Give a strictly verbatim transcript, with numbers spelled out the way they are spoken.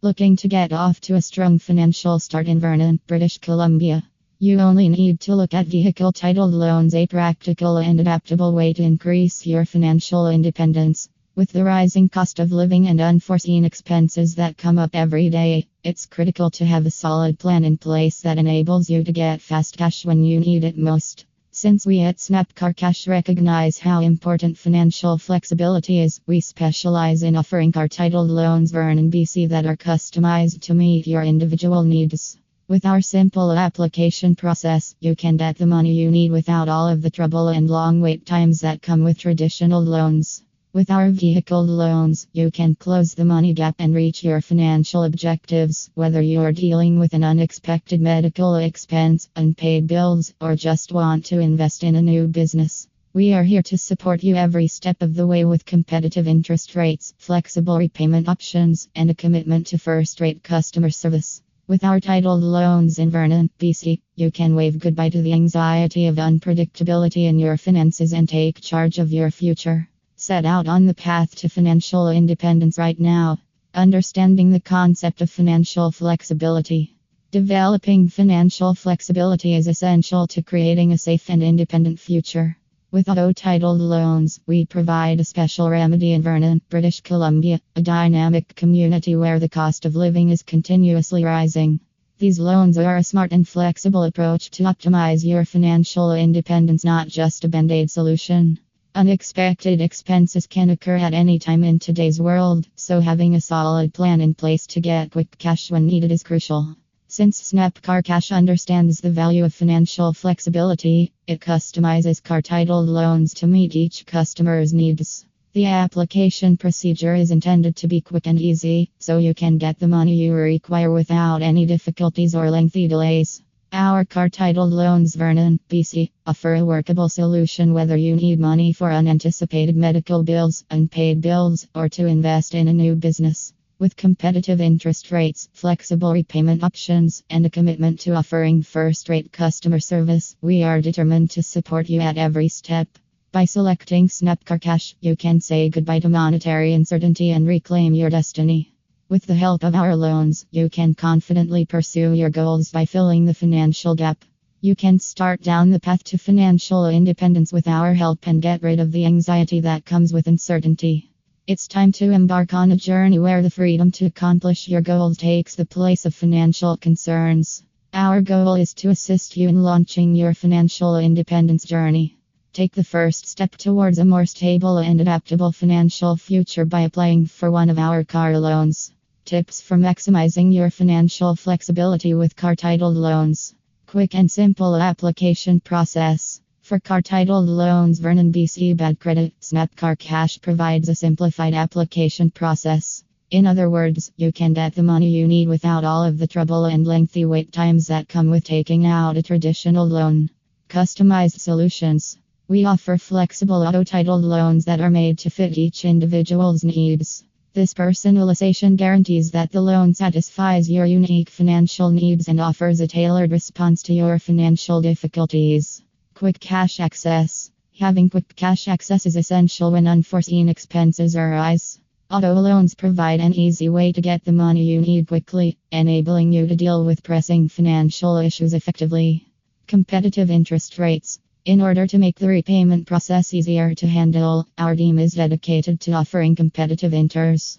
Looking to get off to a strong financial start in Vernon, British Columbia? You only need to look at vehicle titled loans, a practical and adaptable way to increase your financial independence. With the rising cost of living and unforeseen expenses that come up every day, it's critical to have a solid plan in place that enables you to get fast cash when you need it most. Since we at Snap Car Cash recognize how important financial flexibility is, we specialize in offering car titled loans Vernon, B C that are customized to meet your individual needs. With our simple application process, you can get the money you need without all of the trouble and long wait times that come with traditional loans. With our vehicle loans, you can close the money gap and reach your financial objectives, whether you're dealing with an unexpected medical expense, unpaid bills, or just want to invest in a new business. We are here to support you every step of the way with competitive interest rates, flexible repayment options, and a commitment to first-rate customer service. With our titled loans in Vernon, B C, you can wave goodbye to the anxiety of unpredictability in your finances and take charge of your future. Set out on the path to financial independence right now, understanding the concept of financial flexibility. Developing financial flexibility is essential to creating a safe and independent future. With auto-titled loans, we provide a special remedy in Vernon, British Columbia, a dynamic community where the cost of living is continuously rising. These loans are a smart and flexible approach to optimize your financial independence, not just a band-aid solution. Unexpected expenses can occur at any time in today's world, so having a solid plan in place to get quick cash when needed is crucial. Since Snap Car Cash understands the value of financial flexibility, it customizes car titled loans to meet each customer's needs. The application procedure is intended to be quick and easy, so you can get the money you require without any difficulties or lengthy delays. Our car titled loans Vernon, B C, offer a workable solution whether you need money for unanticipated medical bills, unpaid bills, or to invest in a new business. With competitive interest rates, flexible repayment options, and a commitment to offering first-rate customer service, we are determined to support you at every step. By selecting Snap Car Cash, you can say goodbye to monetary uncertainty and reclaim your destiny. With the help of our loans, you can confidently pursue your goals by filling the financial gap. You can start down the path to financial independence with our help and get rid of the anxiety that comes with uncertainty. It's time to embark on a journey where the freedom to accomplish your goals takes the place of financial concerns. Our goal is to assist you in launching your financial independence journey. Take the first step towards a more stable and adaptable financial future by applying for one of our car loans. Tips for maximizing your financial flexibility with car titled loans. Quick and simple application process. For car titled loans Vernon, B C bad credit, Snap Car Cash provides a simplified application process. In other words, you can get the money you need without all of the trouble and lengthy wait times that come with taking out a traditional loan. Customized solutions. We offer flexible auto-titled loans that are made to fit each individual's needs. This personalization guarantees that the loan satisfies your unique financial needs and offers a tailored response to your financial difficulties. Quick cash access. Having quick cash access is essential when unforeseen expenses arise. Auto loans provide an easy way to get the money you need quickly, enabling you to deal with pressing financial issues effectively. Competitive interest rates. In order to make the repayment process easier to handle, our team is dedicated to offering competitive interest